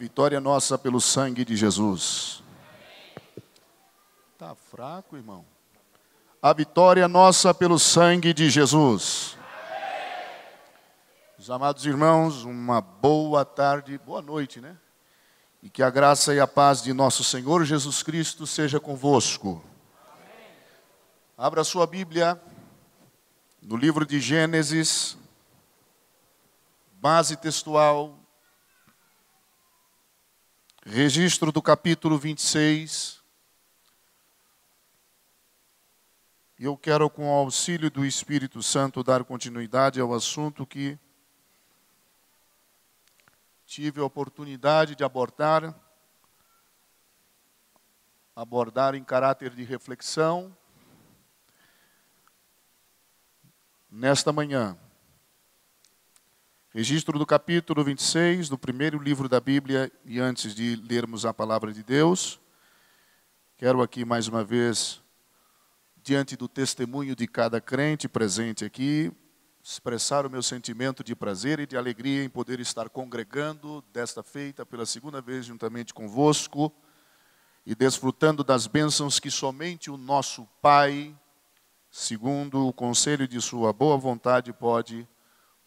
vitória é nossa pelo sangue de Jesus. Está fraco, irmão? A vitória é nossa pelo sangue de Jesus. Meus amados irmãos, uma boa tarde, boa noite, né? E que a graça e a paz de nosso Senhor Jesus Cristo seja convosco. Amém. Abra sua Bíblia no livro de Gênesis, base textual, registro do capítulo 26. E eu quero, com o auxílio do Espírito Santo, dar continuidade ao assunto que tive a oportunidade de abordar em caráter de reflexão nesta manhã. Registro do capítulo 26 do primeiro livro da Bíblia, e antes de lermos a palavra de Deus, quero aqui mais uma vez, diante do testemunho de cada crente presente aqui, expressar o meu sentimento de prazer e de alegria em poder estar congregando desta feita pela segunda vez juntamente convosco e desfrutando das bênçãos que somente o nosso Pai, segundo o conselho de sua boa vontade, pode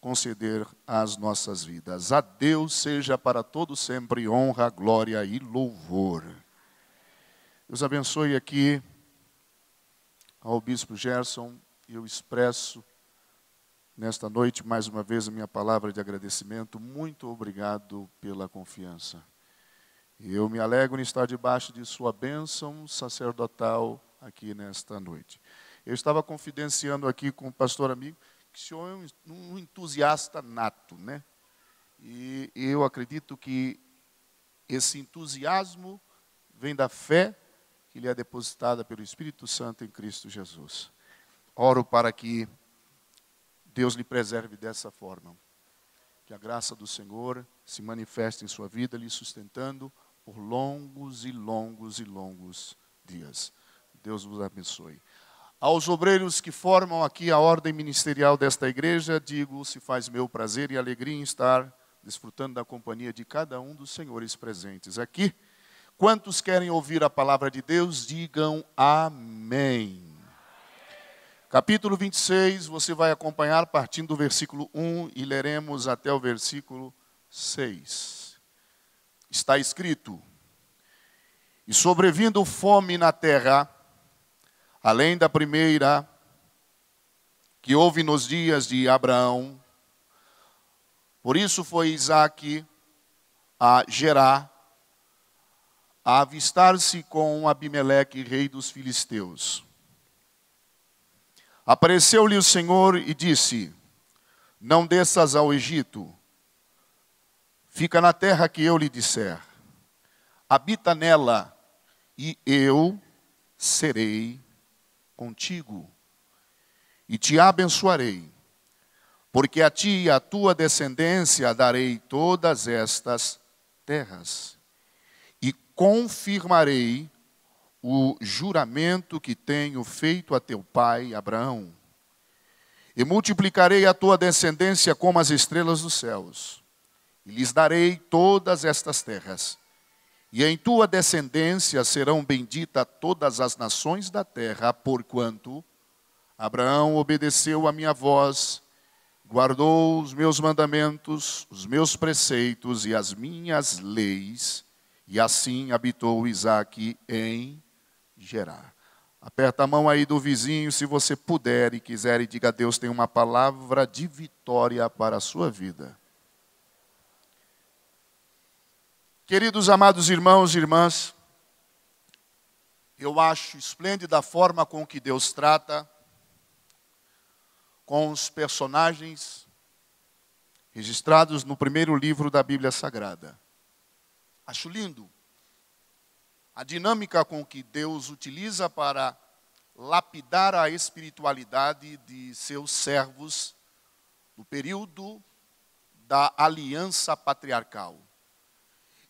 conceder às nossas vidas. A Deus seja para todo sempre honra, glória e louvor. Deus abençoe aqui ao Bispo Gerson, e eu expresso nesta noite, mais uma vez, a minha palavra de agradecimento. Muito obrigado pela confiança. Eu me alegro em estar debaixo de sua bênção sacerdotal aqui nesta noite. Eu estava confidenciando aqui com o pastor amigo que o senhor é um entusiasta nato, né? E eu acredito que esse entusiasmo vem da fé que lhe é depositada pelo Espírito Santo em Cristo Jesus. Oro para que Deus lhe preserve dessa forma. Que a graça do Senhor se manifeste em sua vida, lhe sustentando por longos e longos e longos dias. Deus vos abençoe. Aos obreiros que formam aqui a ordem ministerial desta igreja, digo, se faz meu prazer e alegria em estar desfrutando da companhia de cada um dos senhores presentes aqui. Quantos querem ouvir a palavra de Deus, digam amém. Capítulo 26, você vai acompanhar partindo do versículo 1 e leremos até o versículo 6. Está escrito: e sobrevindo fome na terra, além da primeira que houve nos dias de Abraão, por isso foi Isaque a Gerar, a avistar-se com Abimeleque, rei dos filisteus. Apareceu-lhe o Senhor e disse: não desças ao Egito, fica na terra que eu lhe disser, habita nela, e eu serei contigo, e te abençoarei, porque a ti e à tua descendência darei todas estas terras, e confirmarei o juramento que tenho feito a teu pai Abraão, e multiplicarei a tua descendência como as estrelas dos céus, e lhes darei todas estas terras, e em tua descendência serão benditas todas as nações da terra, porquanto Abraão obedeceu a minha voz, guardou os meus mandamentos, os meus preceitos e as minhas leis, e assim habitou Isaque em Gerar. Aperta a mão aí do vizinho, se você puder e quiser, e diga: Deus tem uma palavra de vitória para a sua vida. Queridos amados irmãos e irmãs, eu acho esplêndida a forma com que Deus trata com os personagens registrados no primeiro livro da Bíblia Sagrada. Acho lindo a dinâmica com que Deus utiliza para lapidar a espiritualidade de seus servos no período da aliança patriarcal.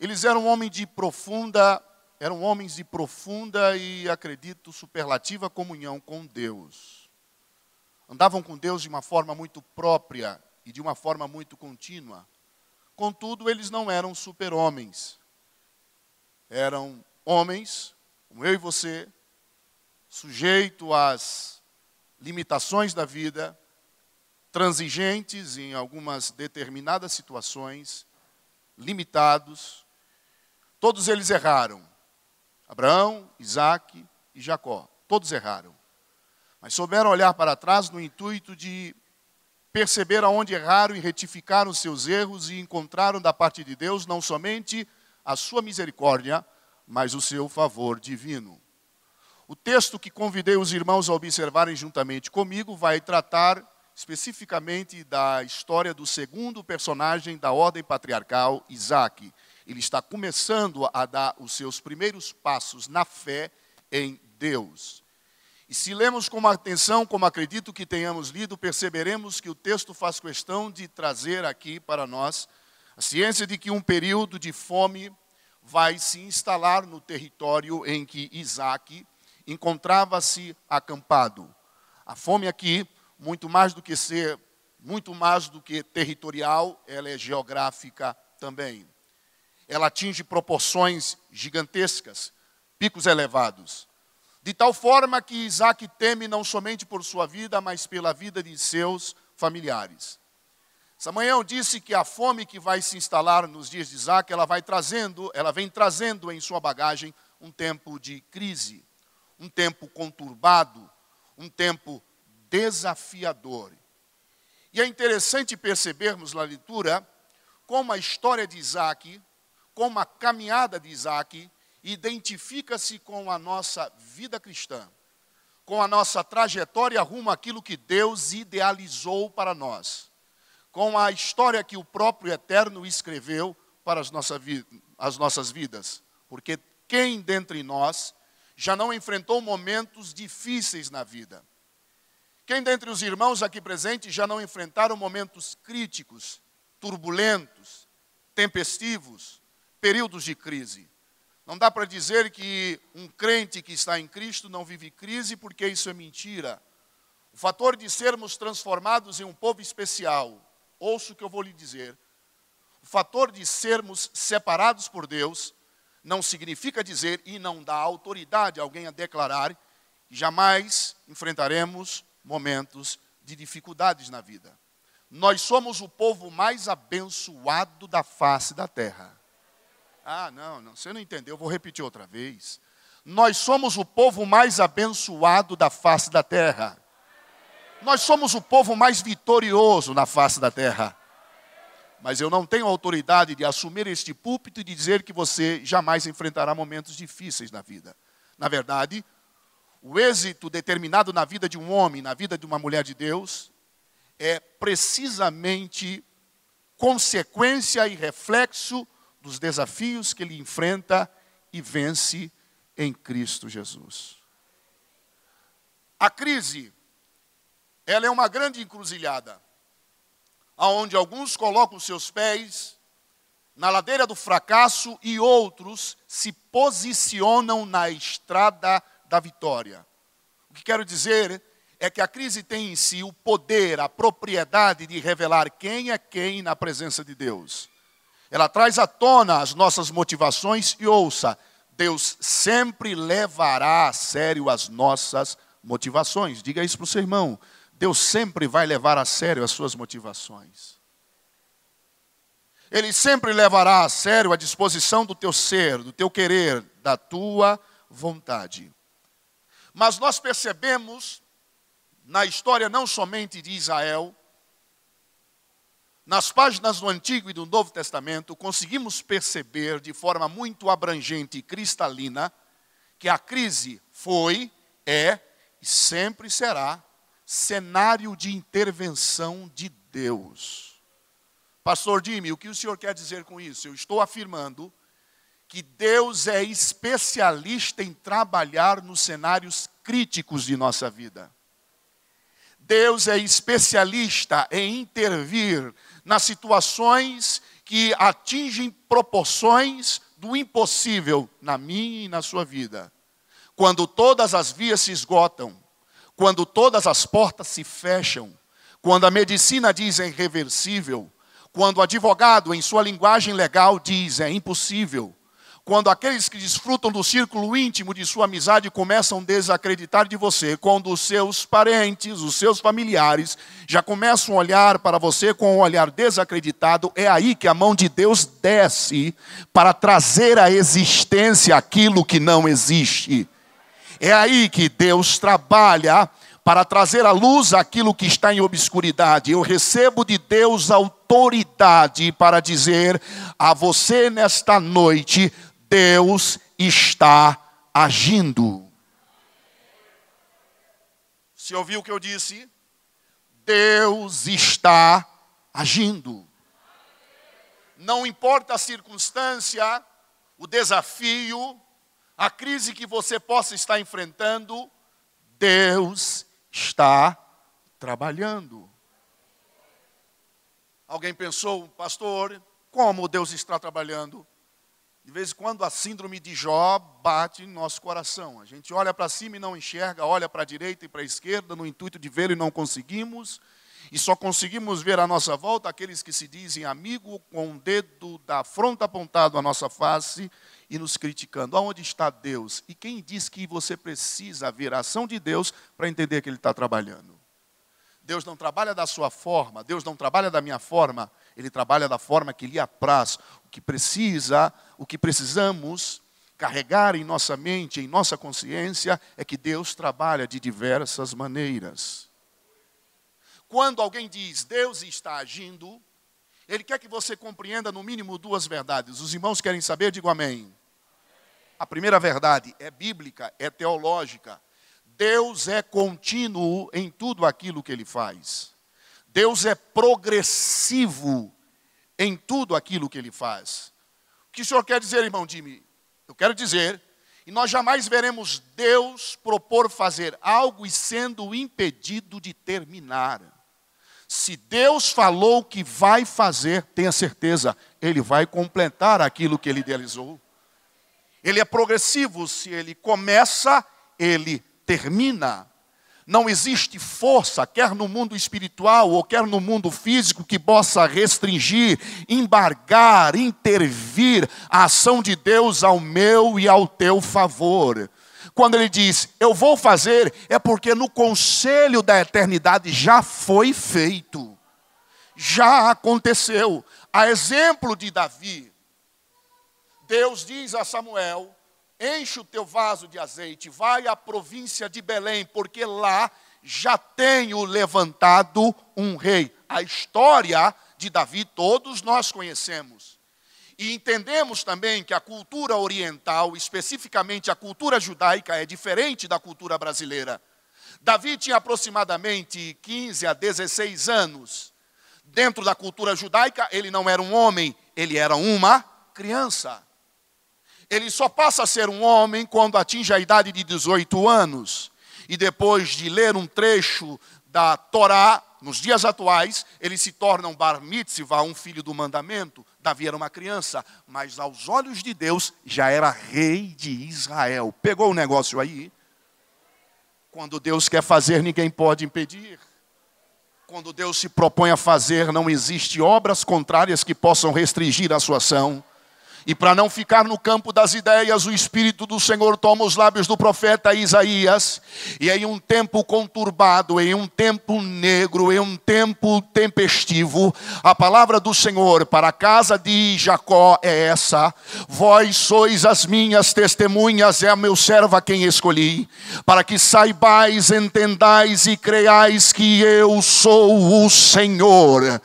Eles eram homens de profunda e, acredito, superlativa comunhão com Deus. Andavam com Deus de uma forma muito própria e de uma forma muito contínua. Contudo, eles não eram super-homens. Eram homens, como eu e você, sujeitos às limitações da vida, transigentes em algumas determinadas situações, limitados. Todos eles erraram. Abraão, Isaque e Jacó. Todos erraram. Mas souberam olhar para trás no intuito de perceber aonde erraram e retificaram seus erros e encontraram da parte de Deus não somente a sua misericórdia, mas o seu favor divino. O texto que convidei os irmãos a observarem juntamente comigo vai tratar especificamente da história do segundo personagem da ordem patriarcal, Isaque. Ele está começando a dar os seus primeiros passos na fé em Deus. E se lemos com atenção, como acredito que tenhamos lido, perceberemos que o texto faz questão de trazer aqui para nós a ciência de que um período de fome vai se instalar no território em que Isaque encontrava-se acampado. A fome aqui, muito mais do que territorial, ela é geográfica também. Ela atinge proporções gigantescas, picos elevados. De tal forma que Isaque teme não somente por sua vida, mas pela vida de seus familiares. Samuel disse que a fome que vai se instalar nos dias de Isaque, ela vem trazendo em sua bagagem um tempo de crise, um tempo conturbado, um tempo desafiador. E é interessante percebermos na leitura como a história de Isaque, como a caminhada de Isaque, identifica-se com a nossa vida cristã, com a nossa trajetória rumo àquilo que Deus idealizou para nós, com a história que o próprio Eterno escreveu para as nossas vidas. Porque quem dentre nós já não enfrentou momentos difíceis na vida? Quem dentre os irmãos aqui presentes já não enfrentaram momentos críticos, turbulentos, tempestivos, períodos de crise? Não dá para dizer que um crente que está em Cristo não vive crise, porque isso é mentira. O fator de sermos transformados em um povo especial, ouça o que eu vou lhe dizer, o fator de sermos separados por Deus não significa dizer e não dá autoridade a alguém a declarar que jamais enfrentaremos momentos de dificuldades na vida. Nós somos o povo mais abençoado da face da terra. Ah, não, você não entendeu, vou repetir outra vez. Nós somos o povo mais abençoado da face da terra. Nós somos o povo mais vitorioso na face da terra. Mas eu não tenho autoridade de assumir este púlpito e de dizer que você jamais enfrentará momentos difíceis na vida. Na verdade, o êxito determinado na vida de um homem, na vida de uma mulher de Deus, é precisamente consequência e reflexo dos desafios que ele enfrenta e vence em Cristo Jesus. A crise, ela é uma grande encruzilhada, onde alguns colocam seus pés na ladeira do fracasso e outros se posicionam na estrada da vitória. O que quero dizer é que a crise tem em si o poder, a propriedade de revelar quem é quem na presença de Deus. Ela traz à tona as nossas motivações e, ouça, Deus sempre levará a sério as nossas motivações. Diga isso para o seu irmão. Deus sempre vai levar a sério as suas motivações. Ele sempre levará a sério a disposição do teu ser, do teu querer, da tua vontade. Mas nós percebemos, na história não somente de Israel, nas páginas do Antigo e do Novo Testamento, conseguimos perceber de forma muito abrangente e cristalina que a crise foi, é e sempre será cenário de intervenção de Deus. Pastor Jimmy, o que o senhor quer dizer com isso? Eu estou afirmando que Deus é especialista em trabalhar nos cenários críticos de nossa vida. Deus é especialista em intervir nas situações que atingem proporções do impossível na minha e na sua vida. Quando todas as vias se esgotam, quando todas as portas se fecham, quando a medicina diz é irreversível, Quando o advogado, em sua linguagem legal, diz é impossível. Quando aqueles que desfrutam do círculo íntimo de sua amizade começam a desacreditar de você. Quando os seus parentes, os seus familiares, já começam a olhar para você com um olhar desacreditado. É aí que a mão de Deus desce para trazer à existência aquilo que não existe. É aí que Deus trabalha para trazer à luz aquilo que está em obscuridade. Eu recebo de Deus autoridade para dizer a você nesta noite, Deus está agindo. Você ouviu o que eu disse? Deus está agindo. Não importa a circunstância, o desafio, a crise que você possa estar enfrentando, Deus está trabalhando. Alguém pensou, pastor, como Deus está trabalhando? De vez em quando a síndrome de Jó bate em nosso coração. A gente olha para cima e não enxerga, olha para a direita e para a esquerda, no intuito de vê-lo e não conseguimos. E só conseguimos ver à nossa volta aqueles que se dizem amigo, com o dedo da fronte apontado à nossa face e nos criticando. Aonde está Deus? E quem diz que você precisa ver a ação de Deus para entender que Ele está trabalhando? Deus não trabalha da sua forma, Deus não trabalha da minha forma, Ele trabalha da forma que lhe apraz. O que precisamos carregar em nossa mente, em nossa consciência, é que Deus trabalha de diversas maneiras. Quando alguém diz, Deus está agindo, Ele quer que você compreenda no mínimo duas verdades. Os irmãos querem saber? Digo amém. A primeira verdade é bíblica, é teológica. Deus é contínuo em tudo aquilo que Ele faz. Deus é progressivo em tudo aquilo que Ele faz. O que o senhor quer dizer, irmão Jimmy? Eu quero dizer, e nós jamais veremos Deus propor fazer algo e sendo impedido de terminar. Se Deus falou que vai fazer, tenha certeza, Ele vai completar aquilo que Ele idealizou. Ele é progressivo, se Ele começa, Ele termina. Não existe força, quer no mundo espiritual ou quer no mundo físico, que possa restringir, embargar, intervir a ação de Deus ao meu e ao teu favor. Quando Ele diz, eu vou fazer, é porque no conselho da eternidade já foi feito. Já aconteceu. A exemplo de Davi, Deus diz a Samuel, enche o teu vaso de azeite, vai à província de Belém, porque lá já tenho levantado um rei. A história de Davi todos nós conhecemos. E entendemos também que a cultura oriental, especificamente a cultura judaica, é diferente da cultura brasileira. Davi tinha aproximadamente 15 a 16 anos. Dentro da cultura judaica, ele não era um homem, ele era uma criança. Ele só passa a ser um homem quando atinge a idade de 18 anos. E depois de ler um trecho da Torá, nos dias atuais, ele se torna um bar mitzvah, um filho do mandamento. Davi era uma criança, mas aos olhos de Deus já era rei de Israel. Pegou o negócio aí? Quando Deus quer fazer, ninguém pode impedir. Quando Deus se propõe a fazer, não existe obras contrárias que possam restringir a sua ação. E para não ficar no campo das ideias, o Espírito do Senhor toma os lábios do profeta Isaías. E em um tempo conturbado, em um tempo negro, em um tempo tempestivo, a palavra do Senhor para a casa de Jacó é essa. Vós sois as minhas testemunhas, é a meu servo a quem escolhi. Para que saibais, entendais e creiais que eu sou o Senhor.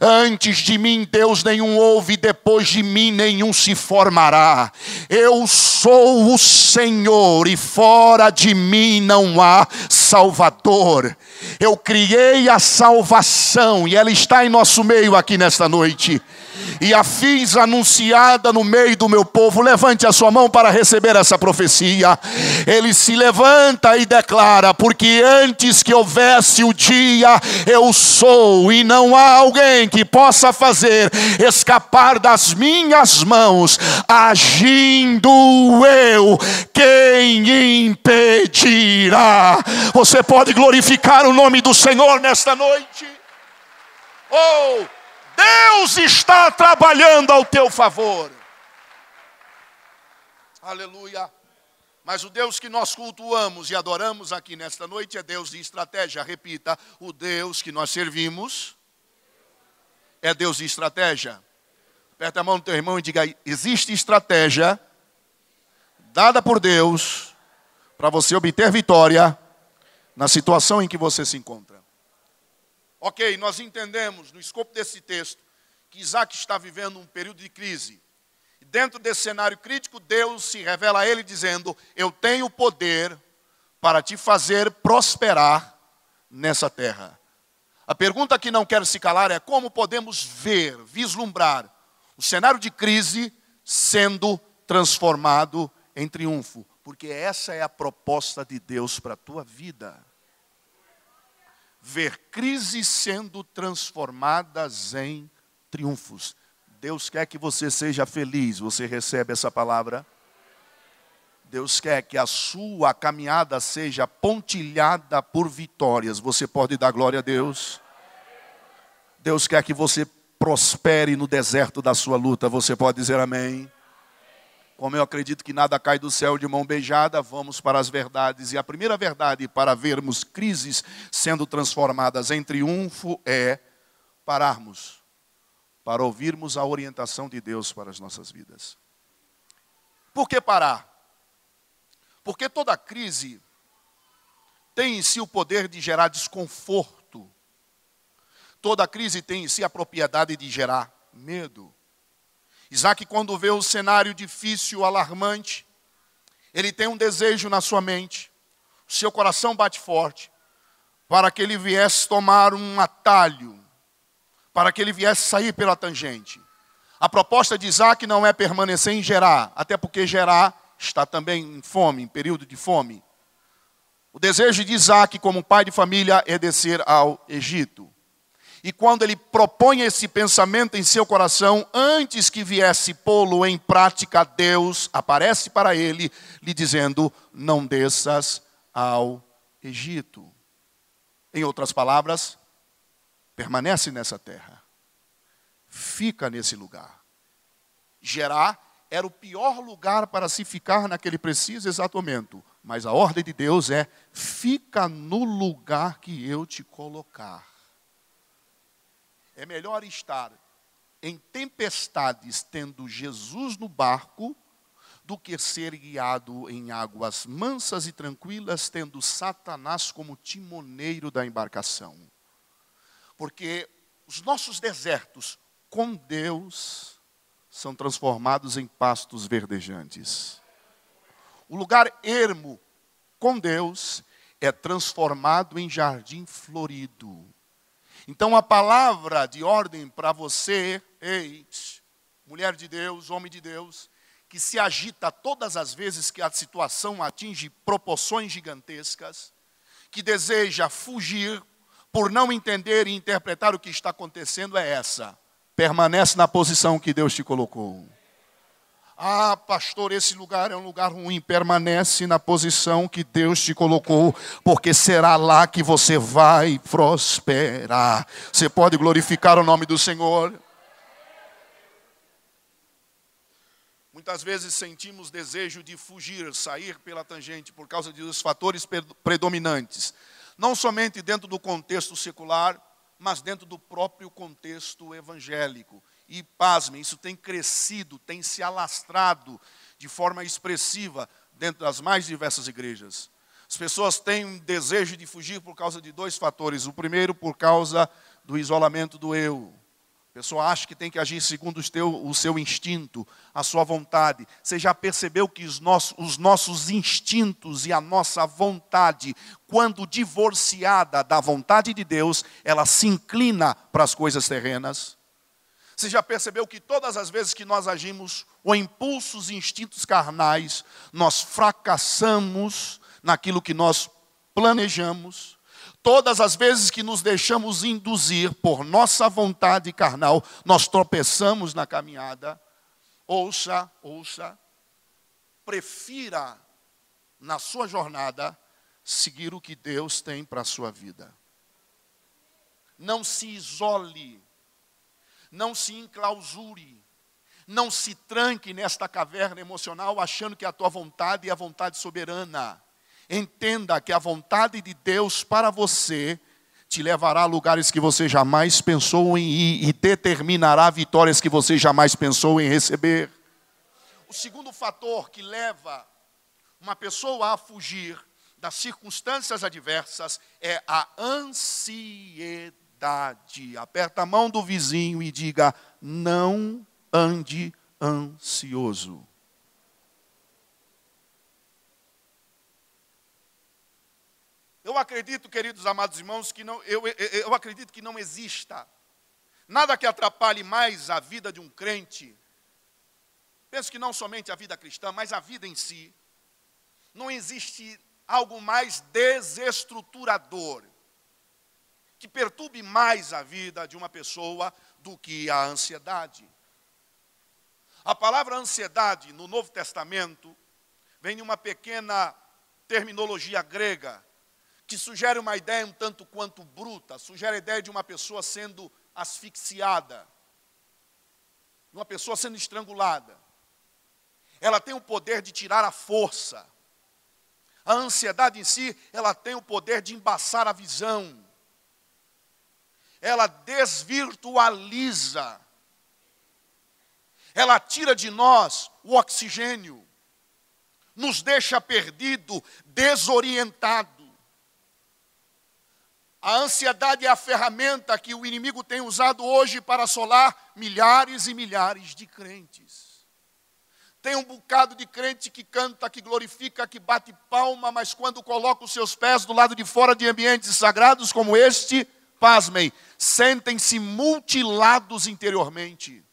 Antes de mim Deus nenhum houve, depois de mim nenhum se formará. Eu sou o Senhor e fora de mim não há Salvador. Eu criei a salvação e ela está em nosso meio aqui nesta noite. E a fiz anunciada no meio do meu povo. Levante a sua mão para receber essa profecia. Ele se levanta e declara, porque antes que houvesse o dia, eu sou. E não há alguém que possa fazer escapar das minhas mãos. Agindo eu, quem impedirá? Você pode glorificar o nome do Senhor nesta noite? Oh! Deus está trabalhando ao teu favor. Aleluia. Mas o Deus que nós cultuamos e adoramos aqui nesta noite é Deus de estratégia. Repita, o Deus que nós servimos é Deus de estratégia. Aperta a mão do teu irmão e diga, existe estratégia dada por Deus para você obter vitória na situação em que você se encontra. Ok, nós entendemos no escopo desse texto que Isaque está vivendo um período de crise. E dentro desse cenário crítico, Deus se revela a ele dizendo, eu tenho poder para te fazer prosperar nessa terra. A pergunta que não quero se calar é como podemos ver, vislumbrar o cenário de crise sendo transformado em triunfo. Porque essa é a proposta de Deus para a tua vida. Ver crises sendo transformadas em triunfos. Deus quer que você seja feliz. Você recebe essa palavra? Deus quer que a sua caminhada seja pontilhada por vitórias. Você pode dar glória a Deus? Deus quer que você prospere no deserto da sua luta. Você pode dizer amém? Como eu acredito que nada cai do céu de mão beijada, vamos para as verdades. E a primeira verdade para vermos crises sendo transformadas em triunfo é pararmos para ouvirmos a orientação de Deus para as nossas vidas. Por que parar? Porque toda crise tem em si o poder de gerar desconforto. Toda crise tem em si a propriedade de gerar medo. Isaque, quando vê o cenário difícil, alarmante, ele tem um desejo na sua mente, o seu coração bate forte, para que ele viesse tomar um atalho, para que ele viesse sair pela tangente. A proposta de Isaque não é permanecer em Gerar, até porque Gerar está também em fome, em período de fome. O desejo de Isaque, como pai de família, é descer ao Egito. E quando ele propõe esse pensamento em seu coração, antes que viesse pô-lo em prática, Deus aparece para ele, lhe dizendo, não desças ao Egito. Em outras palavras, permanece nessa terra. Fica nesse lugar. Gerar era o pior lugar para se ficar naquele preciso exato momento. Mas a ordem de Deus é, fica no lugar que eu te colocar. É melhor estar em tempestades tendo Jesus no barco do que ser guiado em águas mansas e tranquilas tendo Satanás como timoneiro da embarcação. Porque os nossos desertos com Deus são transformados em pastos verdejantes. O lugar ermo com Deus é transformado em jardim florido. Então a palavra de ordem para você, ei, mulher de Deus, homem de Deus, que se agita todas as vezes que a situação atinge proporções gigantescas, que deseja fugir por não entender e interpretar o que está acontecendo é essa. Permanece na posição que Deus te colocou. Ah, pastor, esse lugar é um lugar ruim. Permanece na posição que Deus te colocou, porque será lá que você vai prosperar. Você pode glorificar o nome do Senhor? Muitas vezes sentimos desejo de fugir, sair pela tangente, por causa dos fatores predominantes. Não somente dentro do contexto secular, mas dentro do próprio contexto evangélico. E, pasmem, isso tem crescido, tem se alastrado de forma expressiva dentro das mais diversas igrejas. As pessoas têm um desejo de fugir por causa de dois fatores. O primeiro, por causa do isolamento do eu. A pessoa acha que tem que agir segundo o seu instinto, a sua vontade. Você já percebeu que os nossos instintos e a nossa vontade, quando divorciada da vontade de Deus, ela se inclina para as coisas terrenas? Você já percebeu que todas as vezes que nós agimos com impulsos e instintos carnais, nós fracassamos naquilo que nós planejamos? Todas as vezes que nos deixamos induzir por nossa vontade carnal, nós tropeçamos na caminhada. Ouça, prefira na sua jornada seguir o que Deus tem para a sua vida. Não se isole. Não se enclausure. Não se tranque nesta caverna emocional achando que a tua vontade é a vontade soberana. Entenda que a vontade de Deus para você te levará a lugares que você jamais pensou em ir e determinará vitórias que você jamais pensou em receber. O segundo fator que leva uma pessoa a fugir das circunstâncias adversas é a ansiedade. Aperta a mão do vizinho e diga: não ande ansioso. Eu acredito, queridos amados irmãos, que não, eu acredito que não exista nada que atrapalhe mais a vida de um crente. Penso que não somente a vida cristã, mas a vida em si. Não existe algo mais desestruturador que perturbe mais a vida de uma pessoa do que a ansiedade. A palavra ansiedade no Novo Testamento vem de uma pequena terminologia grega que sugere uma ideia um tanto quanto bruta, sugere a ideia de uma pessoa sendo asfixiada, de uma pessoa sendo estrangulada. Ela tem o poder de tirar a força. A ansiedade em si, ela tem o poder de embaçar a visão. Ela desvirtualiza. Ela tira de nós o oxigênio. Nos deixa perdido, desorientado. A ansiedade é a ferramenta que o inimigo tem usado hoje para assolar milhares e milhares de crentes. Tem um bocado de crente que canta, que glorifica, que bate palma, mas quando coloca os seus pés do lado de fora de ambientes sagrados como este, pasmem, sentem-se mutilados interiormente.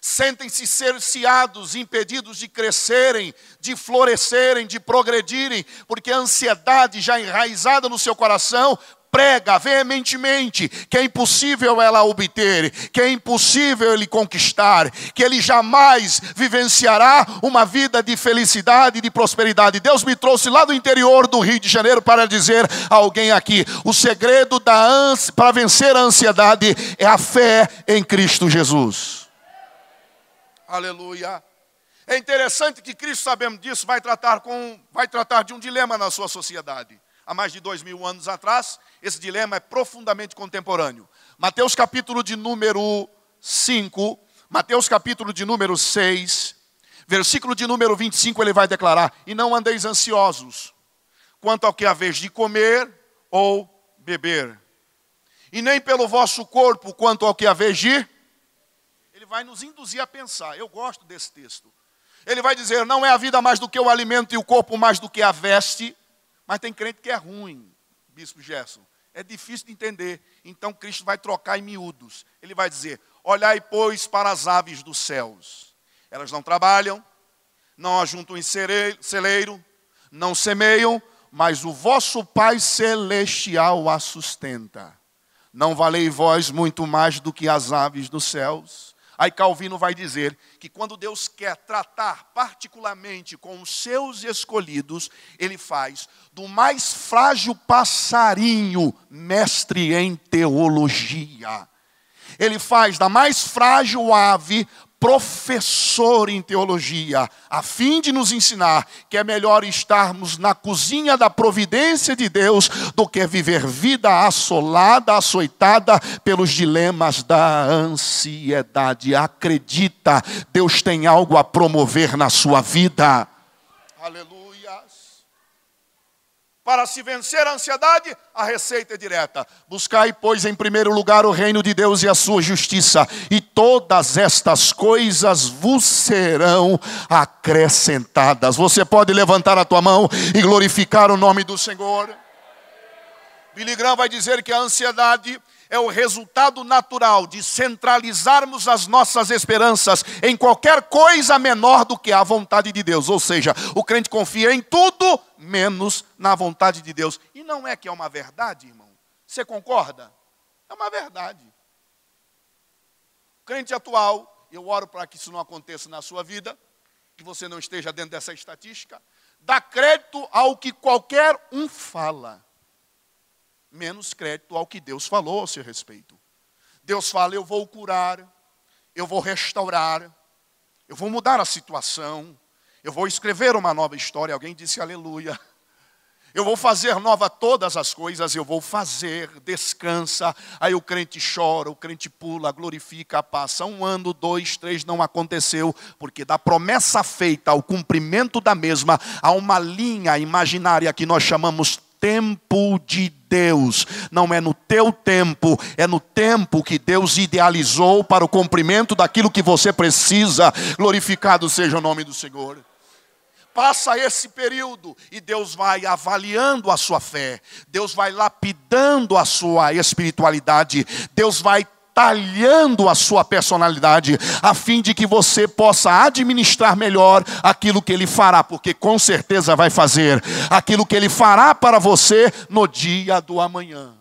Sentem-se cerceados, impedidos de crescerem, de florescerem, de progredirem, porque a ansiedade já enraizada no seu coração prega veementemente que é impossível ela obter, que é impossível ele conquistar, que ele jamais vivenciará uma vida de felicidade e de prosperidade. Deus me trouxe lá do interior do Rio de Janeiro para dizer a alguém aqui: o segredo para vencer a ansiedade é a fé em Cristo Jesus. Aleluia. É interessante que Cristo, sabemos disso, vai tratar de um dilema na sua sociedade. Há mais de 2000 anos atrás, esse dilema é profundamente contemporâneo. Mateus capítulo de número 5, Mateus capítulo de número 6, versículo de número 25, ele vai declarar: e não andeis ansiosos quanto ao que haveis de comer ou beber, e nem pelo vosso corpo quanto ao que haveis de... Vai nos induzir a pensar. Eu gosto desse texto. Ele vai dizer: não é a vida mais do que o alimento e o corpo mais do que a veste. Mas tem crente que é ruim, Bispo Gerson. É difícil de entender. Então Cristo vai trocar em miúdos. Ele vai dizer: olhai, pois, para as aves dos céus. Elas não trabalham, não ajuntam em celeiro, não semeiam, mas o vosso Pai Celestial a sustenta. Não valei vós muito mais do que as aves dos céus? Aí Calvino vai dizer que quando Deus quer tratar particularmente com os seus escolhidos, ele faz do mais frágil passarinho mestre em teologia. Ele faz da mais frágil ave professor em teologia, a fim de nos ensinar que é melhor estarmos na cozinha da providência de Deus do que viver vida assolada, açoitada pelos dilemas da ansiedade. Acredita, Deus tem algo a promover na sua vida. Aleluias. Para se vencer a ansiedade, a receita é direta. Buscai, pois, em primeiro lugar o reino de Deus e a sua justiça, e todas estas coisas vos serão acrescentadas. Você pode levantar a tua mão e glorificar o nome do Senhor? Billy Graham vai dizer que a ansiedade é o resultado natural de centralizarmos as nossas esperanças em qualquer coisa menor do que a vontade de Deus. Ou seja, o crente confia em tudo menos na vontade de Deus. E não é que é uma verdade, irmão? Você concorda? É uma verdade. O crente atual, eu oro para que isso não aconteça na sua vida, que você não esteja dentro dessa estatística, dá crédito ao que qualquer um fala, menos crédito ao que Deus falou a seu respeito. Deus fala, eu vou curar, eu vou restaurar, eu vou mudar a situação, eu vou escrever uma nova história. Alguém disse aleluia. Eu vou fazer nova todas as coisas, eu vou fazer, descansa. Aí o crente chora, o crente pula, glorifica, passa um ano, 2, 3, não aconteceu. Porque da promessa feita ao cumprimento da mesma, há uma linha imaginária que nós chamamos tempo de Deus. Não é no teu tempo, é no tempo que Deus idealizou para o cumprimento daquilo que você precisa. Glorificado seja o nome do Senhor. Passa esse período e Deus vai avaliando a sua fé. Deus vai lapidando a sua espiritualidade. Deus vai talhando a sua personalidade, a fim de que você possa administrar melhor aquilo que Ele fará, porque com certeza vai fazer aquilo que Ele fará para você no dia do amanhã.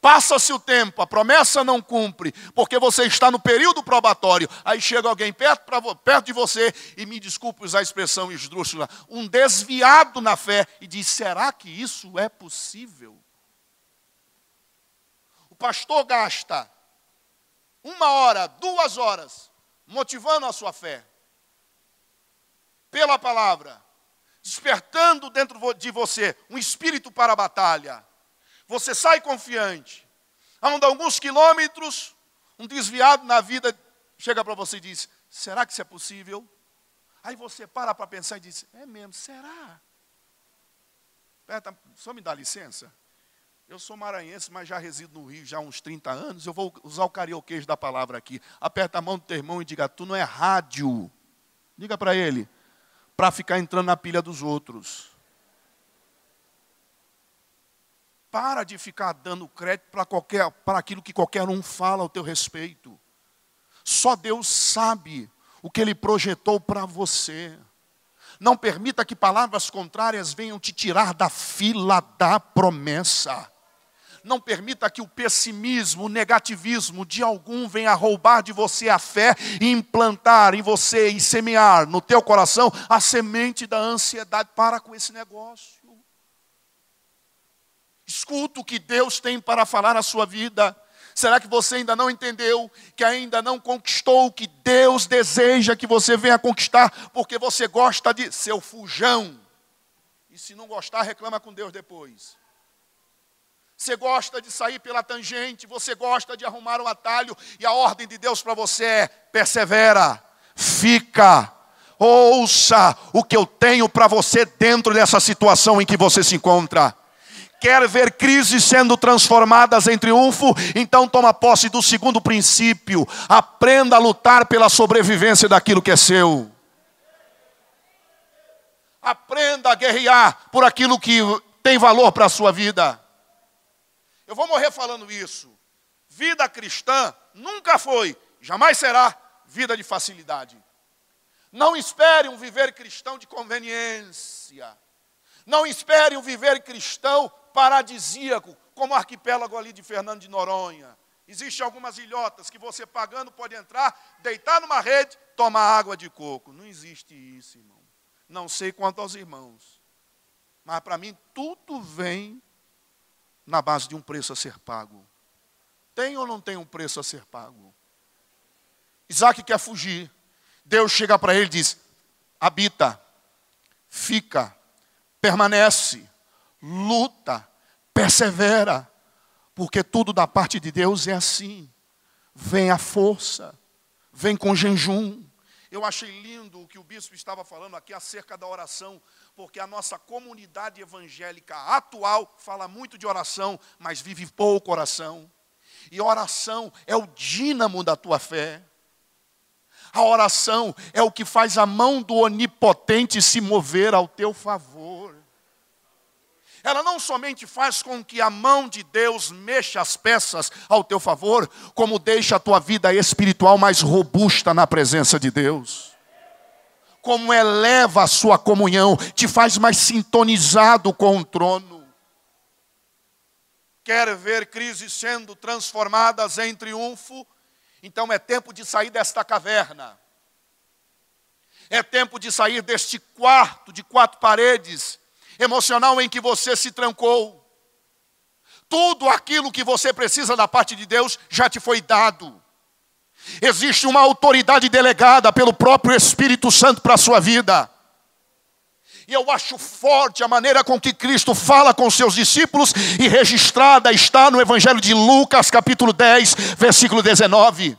Passa-se o tempo, a promessa não cumpre, porque você está no período probatório. Aí chega alguém perto de você, e me desculpe usar a expressão esdrúxula, um desviado na fé, e diz, será que isso é possível? O pastor gasta 1 hora, 2 horas, motivando a sua fé, pela palavra, despertando dentro de você um espírito para a batalha. Você sai confiante, anda alguns quilômetros, um desviado na vida chega para você e diz, será que isso é possível? Aí você para pensar e diz, é mesmo, será? Só me dá licença. Eu sou maranhense, mas já resido no Rio já há uns 30 anos, eu vou usar o carioquês da palavra aqui. Aperta a mão do teu irmão e diga, tu não é rádio. Diga para ele, para ficar entrando na pilha dos outros. Para de ficar dando crédito para aquilo que qualquer um fala ao teu respeito. Só Deus sabe o que Ele projetou para você. Não permita que palavras contrárias venham te tirar da fila da promessa. Não permita que o pessimismo, o negativismo de algum venha roubar de você a fé e implantar em você e semear no teu coração a semente da ansiedade. Para com esse negócio. Escuta o que Deus tem para falar à sua vida. Será que você ainda não entendeu, que ainda não conquistou o que Deus deseja que você venha conquistar, porque você gosta de seu fujão? E se não gostar, reclama com Deus depois. Você gosta de sair pela tangente, você gosta de arrumar um atalho, e a ordem de Deus para você é, persevera, fica, ouça o que eu tenho para você dentro dessa situação em que você se encontra. Quer ver crises sendo transformadas em triunfo? Então toma posse do segundo princípio. Aprenda a lutar pela sobrevivência daquilo que é seu. Aprenda a guerrear por aquilo que tem valor para a sua vida. Eu vou morrer falando isso. Vida cristã nunca foi, jamais será, vida de facilidade. Não espere um viver cristão de conveniência. Não espere um viver cristão paradisíaco, como o arquipélago ali de Fernando de Noronha. Existem algumas ilhotas que você pagando pode entrar, deitar numa rede, tomar água de coco. Não existe isso, irmão. Não sei quanto aos irmãos, mas para mim tudo vem na base de um preço a ser pago. Tem ou não tem um preço a ser pago? Isaque quer fugir. Deus chega para ele e diz, habita, fica, permanece, luta, persevera, porque tudo da parte de Deus é assim. Vem a força, vem com jejum. Eu achei lindo o que o bispo estava falando aqui acerca da oração, porque a nossa comunidade evangélica atual fala muito de oração, mas vive pouco oração. E oração é o dínamo da tua fé. A oração é o que faz a mão do Onipotente se mover ao teu favor. Ela não somente faz com que a mão de Deus mexa as peças ao teu favor, como deixa a tua vida espiritual mais robusta na presença de Deus. Como eleva a sua comunhão, te faz mais sintonizado com o trono. Quer ver crises sendo transformadas em triunfo? Então é tempo de sair desta caverna. É tempo de sair deste quarto de 4 paredes emocional em que você se trancou. Tudo aquilo que você precisa da parte de Deus já te foi dado. Existe uma autoridade delegada pelo próprio Espírito Santo para a sua vida. E eu acho forte a maneira com que Cristo fala com seus discípulos, e registrada está no Evangelho de Lucas, capítulo 10, versículo 19.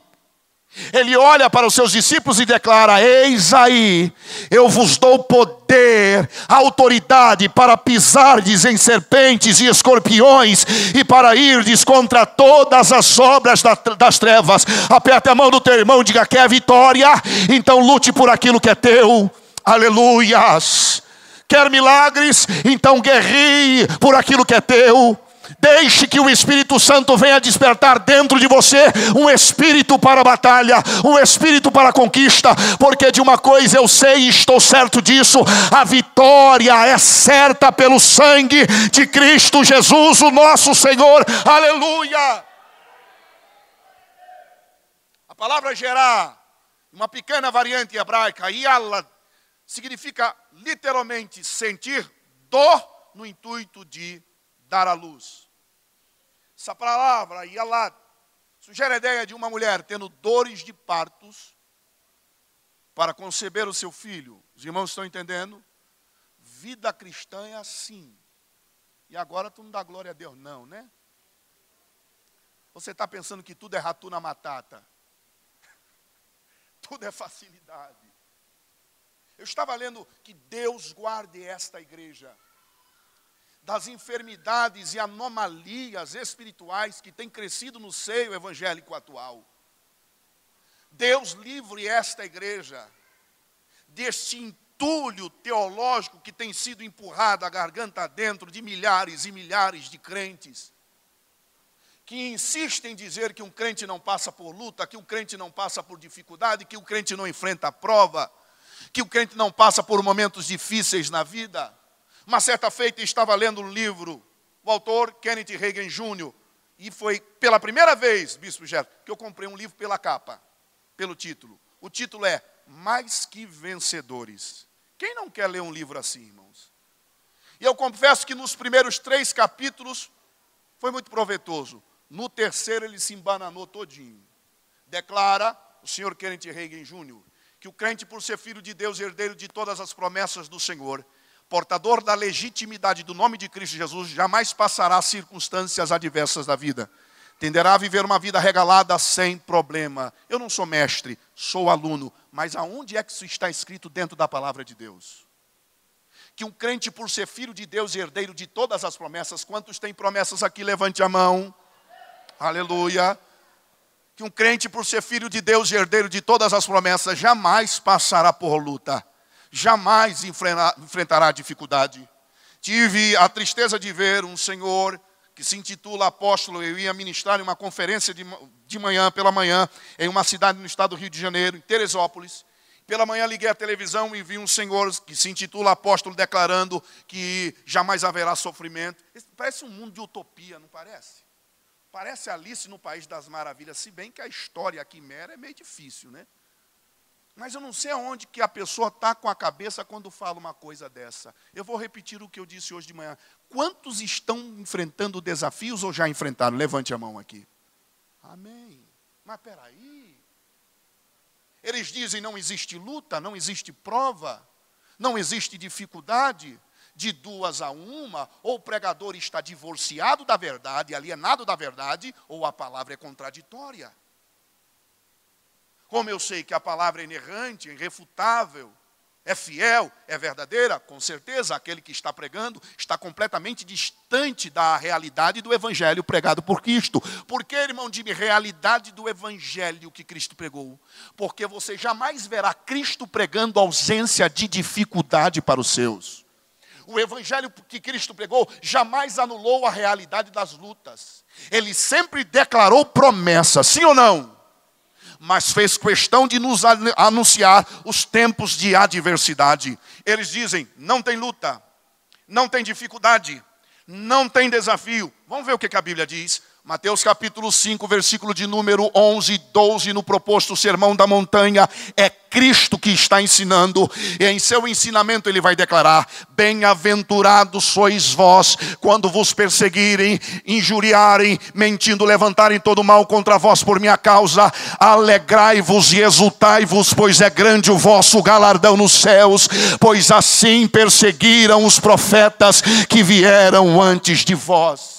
Ele olha para os seus discípulos e declara: eis aí, eu vos dou poder, autoridade para pisardes em serpentes e escorpiões, e para irdes contra todas as obras das trevas. Aperta a mão do teu irmão e diga: quer vitória? Então lute por aquilo que é teu. Aleluias! Quer milagres? Então guerrie por aquilo que é teu. Deixe que o Espírito Santo venha despertar dentro de você um espírito para a batalha, um espírito para a conquista, porque de uma coisa eu sei e estou certo disso: a vitória é certa pelo sangue de Cristo Jesus, o nosso Senhor. Aleluia! A palavra Gerar, uma pequena variante hebraica, Yala, significa literalmente sentir dor no intuito de dar à luz. Essa palavra, Yalad, sugere a ideia de uma mulher tendo dores de partos para conceber o seu filho. Os irmãos estão entendendo? Vida cristã é assim. E agora tu não dá glória a Deus não, né? Você está pensando que tudo é ratu na matata. Tudo é facilidade. Eu estava lendo que Deus guarde esta igreja das enfermidades e anomalias espirituais que têm crescido no seio evangélico atual. Deus livre esta igreja deste entulho teológico que tem sido empurrado à garganta adentro de milhares e milhares de crentes, que insistem em dizer que um crente não passa por luta, que um crente não passa por dificuldade, que um crente não enfrenta a prova, que o crente não passa por momentos difíceis na vida. Uma certa feita estava lendo um livro, o autor Kenneth Hagin Jr., e foi pela primeira vez, Bispo Gerard, que eu comprei um livro pela capa, pelo título. O título é Mais que Vencedores. Quem não quer ler um livro assim, irmãos? E eu confesso que nos primeiros 3 capítulos foi muito proveitoso. No terceiro ele se embananou todinho. Declara o senhor Kenneth Hagin Jr. que o crente, por ser filho de Deus, herdeiro de todas as promessas do Senhor, portador da legitimidade do nome de Cristo Jesus, jamais passará circunstâncias adversas da vida. Tenderá a viver uma vida regalada sem problema. Eu não sou mestre, sou aluno. Mas aonde é que isso está escrito dentro da palavra de Deus? Que um crente, por ser filho de Deus e herdeiro de todas as promessas, quantos têm promessas aqui? Levante a mão. Aleluia. Que um crente, por ser filho de Deus e herdeiro de todas as promessas, jamais passará por luta. Jamais enfrentará dificuldade. Tive a tristeza de ver um senhor que se intitula apóstolo. Eu ia ministrar em uma conferência de manhã, pela manhã, em uma cidade no estado do Rio de Janeiro, em Teresópolis. Pela manhã liguei a televisão e vi um senhor que se intitula apóstolo declarando que jamais haverá sofrimento. Parece um mundo de utopia, não parece? Parece Alice no País das Maravilhas, se bem que a história aqui mera é meio difícil, né? Mas eu não sei aonde que a pessoa está com a cabeça quando fala uma coisa dessa. Eu vou repetir o que eu disse hoje de manhã. Quantos estão enfrentando desafios ou já enfrentaram? Levante a mão aqui. Amém. Mas peraí. Eles dizem não existe luta, não existe prova, não existe dificuldade. De 2 a 1, ou o pregador está divorciado da verdade, alienado da verdade, ou a palavra é contraditória. Como eu sei que a palavra é inerrante, é irrefutável, é fiel, é verdadeira, com certeza aquele que está pregando está completamente distante da realidade do evangelho pregado por Cristo. Por que, irmão Jimmy, realidade do evangelho que Cristo pregou? Porque você jamais verá Cristo pregando ausência de dificuldade para os seus. O evangelho que Cristo pregou jamais anulou a realidade das lutas. Ele sempre declarou promessa, sim ou não? Mas fez questão de nos anunciar os tempos de adversidade. Eles dizem, não tem luta, não tem dificuldade, não tem desafio. Vamos ver o que a Bíblia diz. Mateus capítulo 5, versículo de número 11 e 12, no proposto Sermão da Montanha, é Cristo que está ensinando. E em seu ensinamento ele vai declarar: bem-aventurados sois vós, quando vos perseguirem, injuriarem, mentindo, levantarem todo mal contra vós por minha causa. Alegrai-vos e exultai-vos, pois é grande o vosso galardão nos céus. Pois assim perseguiram os profetas que vieram antes de vós.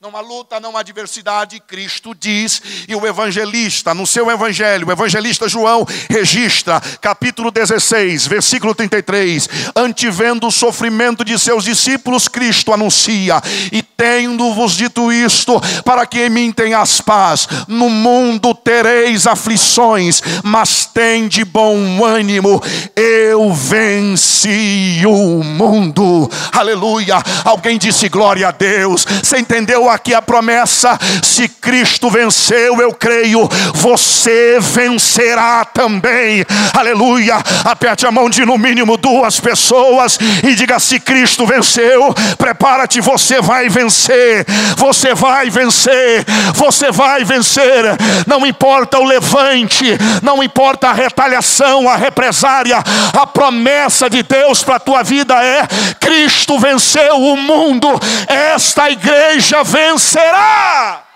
Não há luta, não há adversidade, Cristo diz, e o evangelista, no seu evangelho, o evangelista João registra, capítulo 16, versículo 33, antevendo o sofrimento de seus discípulos, Cristo anuncia, e tendo-vos dito isto, para que em mim tenhas paz, no mundo tereis aflições, mas tende bom ânimo, eu venci o mundo, aleluia. Alguém disse glória a Deus? Você entendeu aqui a promessa? Se Cristo venceu, eu creio, você vencerá também, aleluia. Aperte a mão de no mínimo duas pessoas e diga: se Cristo venceu, prepara-te, você vai vencer, você vai vencer, você vai vencer. Não importa o levante, não importa a retaliação, a represária, a promessa de Deus para a tua vida é: Cristo venceu o mundo, esta igreja venceu, vencerá.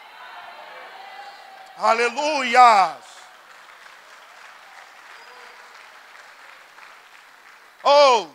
Aleluia. Ou,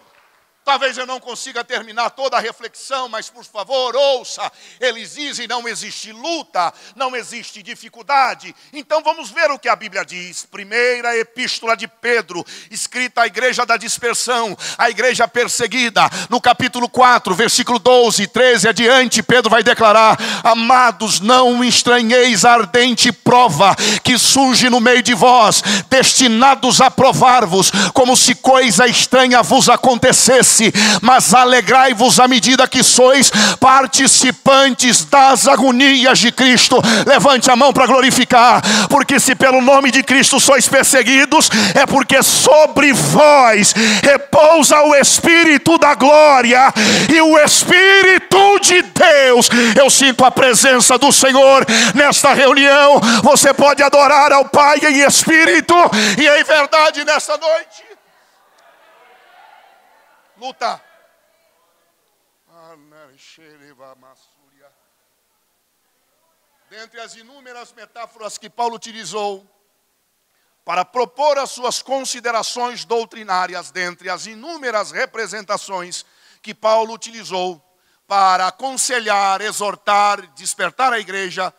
talvez eu não consiga terminar toda a reflexão, mas por favor, ouça. Eles dizem: não existe luta, não existe dificuldade. Então vamos ver o que a Bíblia diz. Primeira epístola de Pedro, escrita à igreja da dispersão, a igreja perseguida. No capítulo 4, versículo 12 e 13 adiante, Pedro vai declarar: amados, não estranheis a ardente prova que surge no meio de vós, destinados a provar-vos, como se coisa estranha vos acontecesse. Mas alegrai-vos à medida que sois participantes das agonias de Cristo. Levante a mão para glorificar. Porque se pelo nome de Cristo sois perseguidos, é porque sobre vós repousa o Espírito da glória e o Espírito de Deus. Eu sinto a presença do Senhor nesta reunião. Você pode adorar ao Pai em espírito e em verdade nesta noite. Luta. Dentre as inúmeras metáforas que Paulo utilizou para propor as suas considerações doutrinárias, dentre as inúmeras representações que Paulo utilizou para aconselhar, exortar, despertar a igreja,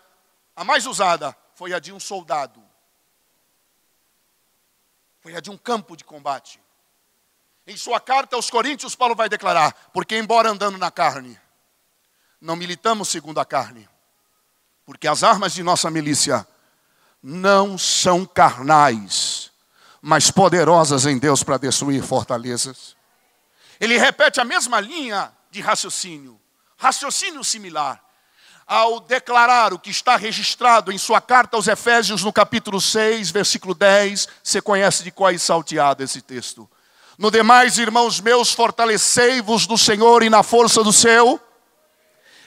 a mais usada foi a de um soldado. Foi a de um campo de combate. Em sua carta aos Coríntios, Paulo vai declarar: porque embora andando na carne, não militamos segundo a carne, porque as armas de nossa milícia não são carnais, mas poderosas em Deus para destruir fortalezas. Ele repete a mesma linha de raciocínio similar, ao declarar o que está registrado em sua carta aos Efésios, no capítulo 6, versículo 10, você conhece de qual é salteado esse texto. No demais, irmãos meus, fortalecei-vos no Senhor e na força do seu.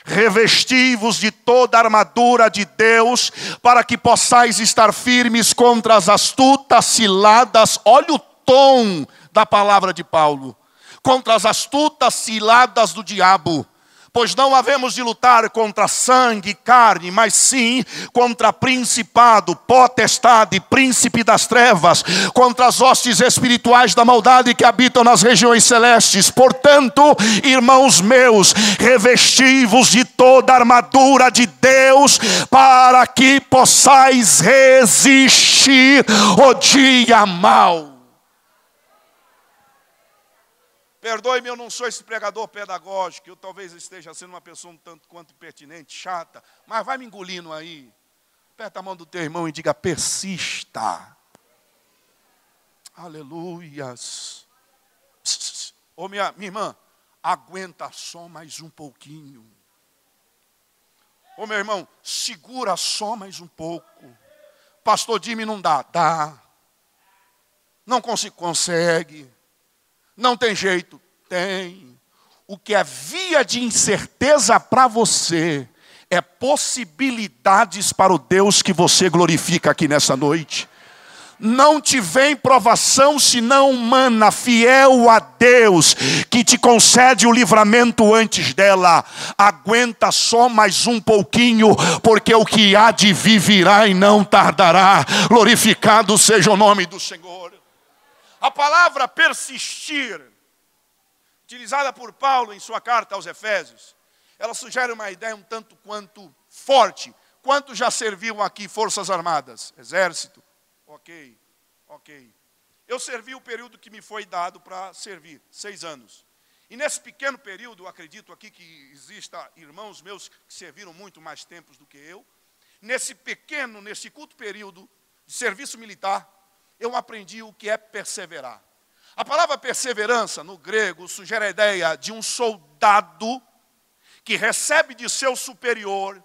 Revesti-vos de toda a armadura de Deus, para que possais estar firmes contra as astutas ciladas. Olha o tom da palavra de Paulo. Contra as astutas ciladas do diabo. Pois não havemos de lutar contra sangue e carne, mas sim contra principado, potestade, príncipe das trevas, contra as hostes espirituais da maldade que habitam nas regiões celestes. Portanto, irmãos meus, revesti-vos de toda a armadura de Deus, para que possais resistir o dia mau. Perdoe-me, eu não sou esse pregador pedagógico, eu talvez esteja sendo uma pessoa um tanto quanto impertinente, chata, mas vai me engolindo aí. Aperta a mão do teu irmão e diga: persista. Aleluias. Ô minha irmã, aguenta só mais um pouquinho. Ô meu irmão, segura só mais um pouco. Pastor Jimmy, não dá. Dá. Não consegue. Não tem jeito. Tem. O que é via de incerteza para você é possibilidades para o Deus que você glorifica aqui nessa noite. Não te vem provação senão humana, fiel a Deus, que te concede o livramento antes dela. Aguenta só mais um pouquinho, porque o que há de vir virá e não tardará. Glorificado seja o nome do Senhor. A palavra persistir, utilizada por Paulo em sua carta aos Efésios, ela sugere uma ideia um tanto quanto forte. Quantos já serviam aqui forças armadas? Exército? Ok. Eu servi o período que me foi dado para servir, 6 anos. E nesse pequeno período, acredito aqui que exista irmãos meus que serviram muito mais tempos do que eu. Nesse curto período de serviço militar, eu aprendi o que é perseverar. A palavra perseverança, no grego, sugere a ideia de um soldado que recebe de seu superior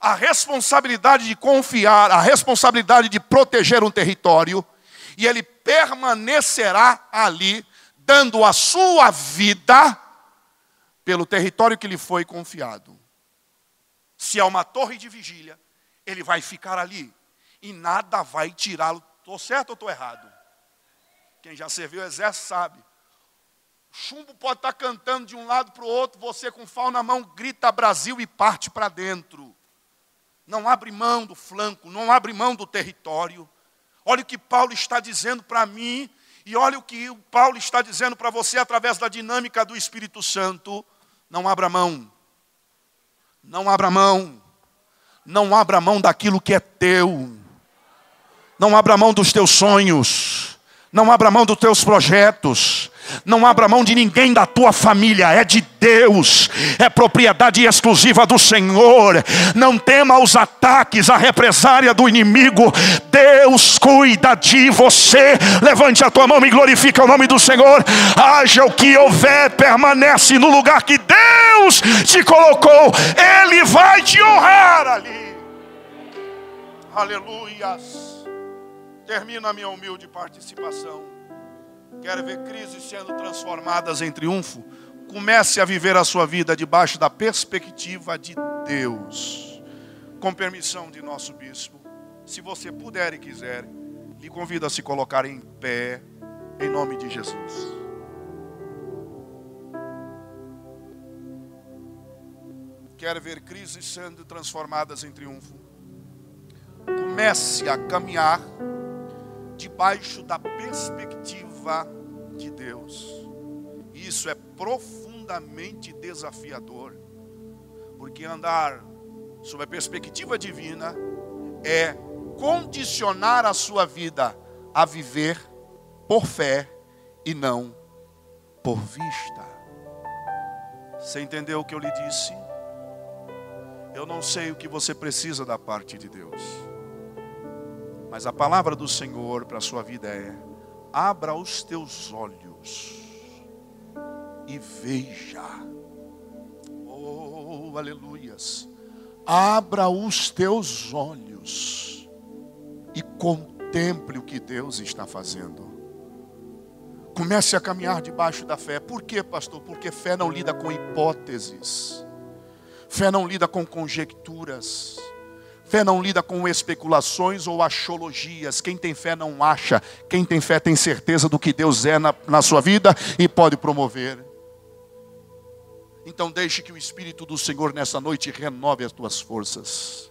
a responsabilidade de confiar, a responsabilidade de proteger um território, e ele permanecerá ali, dando a sua vida pelo território que lhe foi confiado. Se é uma torre de vigília, ele vai ficar ali, e nada vai tirá-lo. Estou certo ou estou errado? Quem já serviu o exército sabe. O chumbo pode estar cantando de um lado para o outro, você com o fal na mão, grita Brasil e parte para dentro. Não abre mão do flanco, não abre mão do território. Olha o que Paulo está dizendo para mim, e olha o que Paulo está dizendo para você através da dinâmica do Espírito Santo. Não abra mão. Não abra mão. Não abra mão daquilo que é teu. Não abra mão dos teus sonhos. Não abra mão dos teus projetos. Não abra mão de ninguém da tua família, é de Deus, é propriedade exclusiva do Senhor. Não tema os ataques, a represália do inimigo. Deus cuida de você. Levante a tua mão e glorifica o nome do Senhor. Haja o que houver, permanece no lugar que Deus te colocou. Ele vai te honrar ali. Aleluias. Termino a minha humilde participação. Quer ver crises sendo transformadas em triunfo? Comece a viver a sua vida debaixo da perspectiva de Deus. Com permissão de nosso bispo, se você puder e quiser, lhe convido a se colocar em pé, em nome de Jesus. Quer ver crises sendo transformadas em triunfo? Comece a caminhar debaixo da perspectiva de Deus. Isso é profundamente desafiador, porque andar sob a perspectiva divina é condicionar a sua vida a viver por fé e não por vista. Você entendeu o que eu lhe disse? Eu não sei o que você precisa da parte de Deus, mas a palavra do Senhor para a sua vida é: abra os teus olhos e veja. Oh, aleluias. Abra os teus olhos e contemple o que Deus está fazendo. Comece a caminhar debaixo da fé. Por quê, pastor? Porque fé não lida com hipóteses. Fé não lida com conjecturas. Fé não lida com especulações ou axiologias. Quem tem fé não acha. Quem tem fé tem certeza do que Deus é na sua vida e pode promover. Então deixe que o Espírito do Senhor nessa noite renove as tuas forças.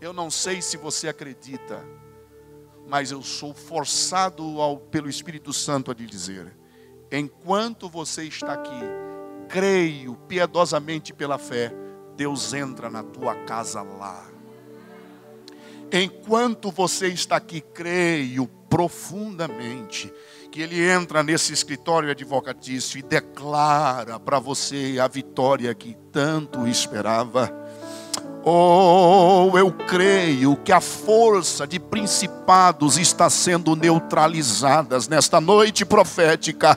Eu não sei se você acredita, mas eu sou forçado pelo Espírito Santo a lhe dizer: enquanto você está aqui, creio piedosamente pela fé, Deus entra na tua casa lá. Enquanto você está aqui, creio profundamente que Ele entra nesse escritório advocatício e declara para você a vitória que tanto esperava. Oh, eu creio que a força de principados está sendo neutralizada nesta noite profética.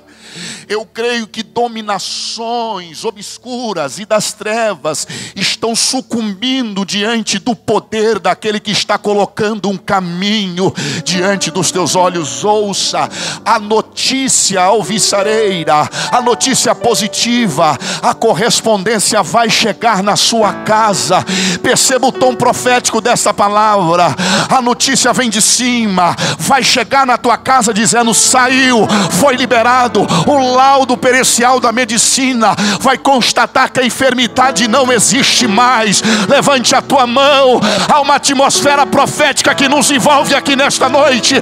Eu creio que dominações obscuras e das trevas estão sucumbindo diante do poder daquele que está colocando um caminho diante dos teus olhos. Ouça a notícia alviçareira, a notícia positiva, a correspondência vai chegar na sua casa. Perceba o tom profético dessa palavra. A notícia vem de cima, vai chegar na tua casa dizendo: saiu, foi liberado. O laudo pericial da medicina vai constatar que a enfermidade não existe mais. Levante a tua mão. Há uma atmosfera profética que nos envolve aqui nesta noite.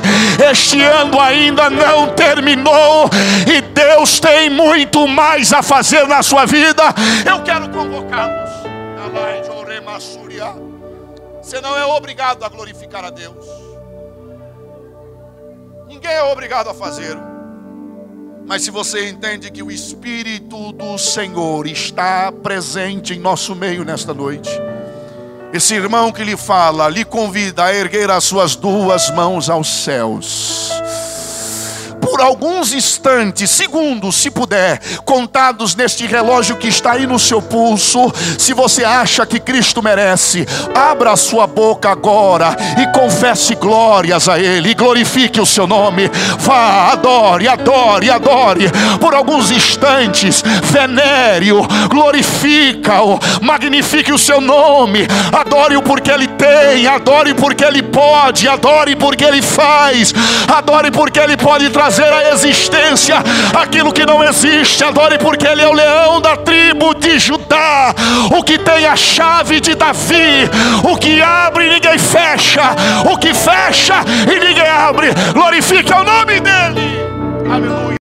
Este ano ainda não terminou e Deus tem muito mais a fazer na sua vida. Eu quero convocá-los. Você não é obrigado a glorificar a Deus. Ninguém é obrigado a fazer. Mas se você entende que o Espírito do Senhor está presente em nosso meio nesta noite, esse irmão que lhe fala, lhe convida a erguer as suas duas mãos aos céus. Por alguns instantes, segundos, se puder, contados neste relógio que está aí no seu pulso, se você acha que Cristo merece, abra a sua boca agora e confesse glórias a Ele, e glorifique o seu nome. Vá, adore, adore, adore, por alguns instantes, venere-o, glorifica-o, magnifique o seu nome, adore-o porque Ele tem, adore porque Ele pode, adore porque Ele faz, adore porque Ele pode trazer a existência aquilo que não existe. Adore porque Ele é o leão da tribo de Judá, o que tem a chave de Davi, o que abre e ninguém fecha, o que fecha e ninguém abre. Glorifica o nome dEle. Aleluia.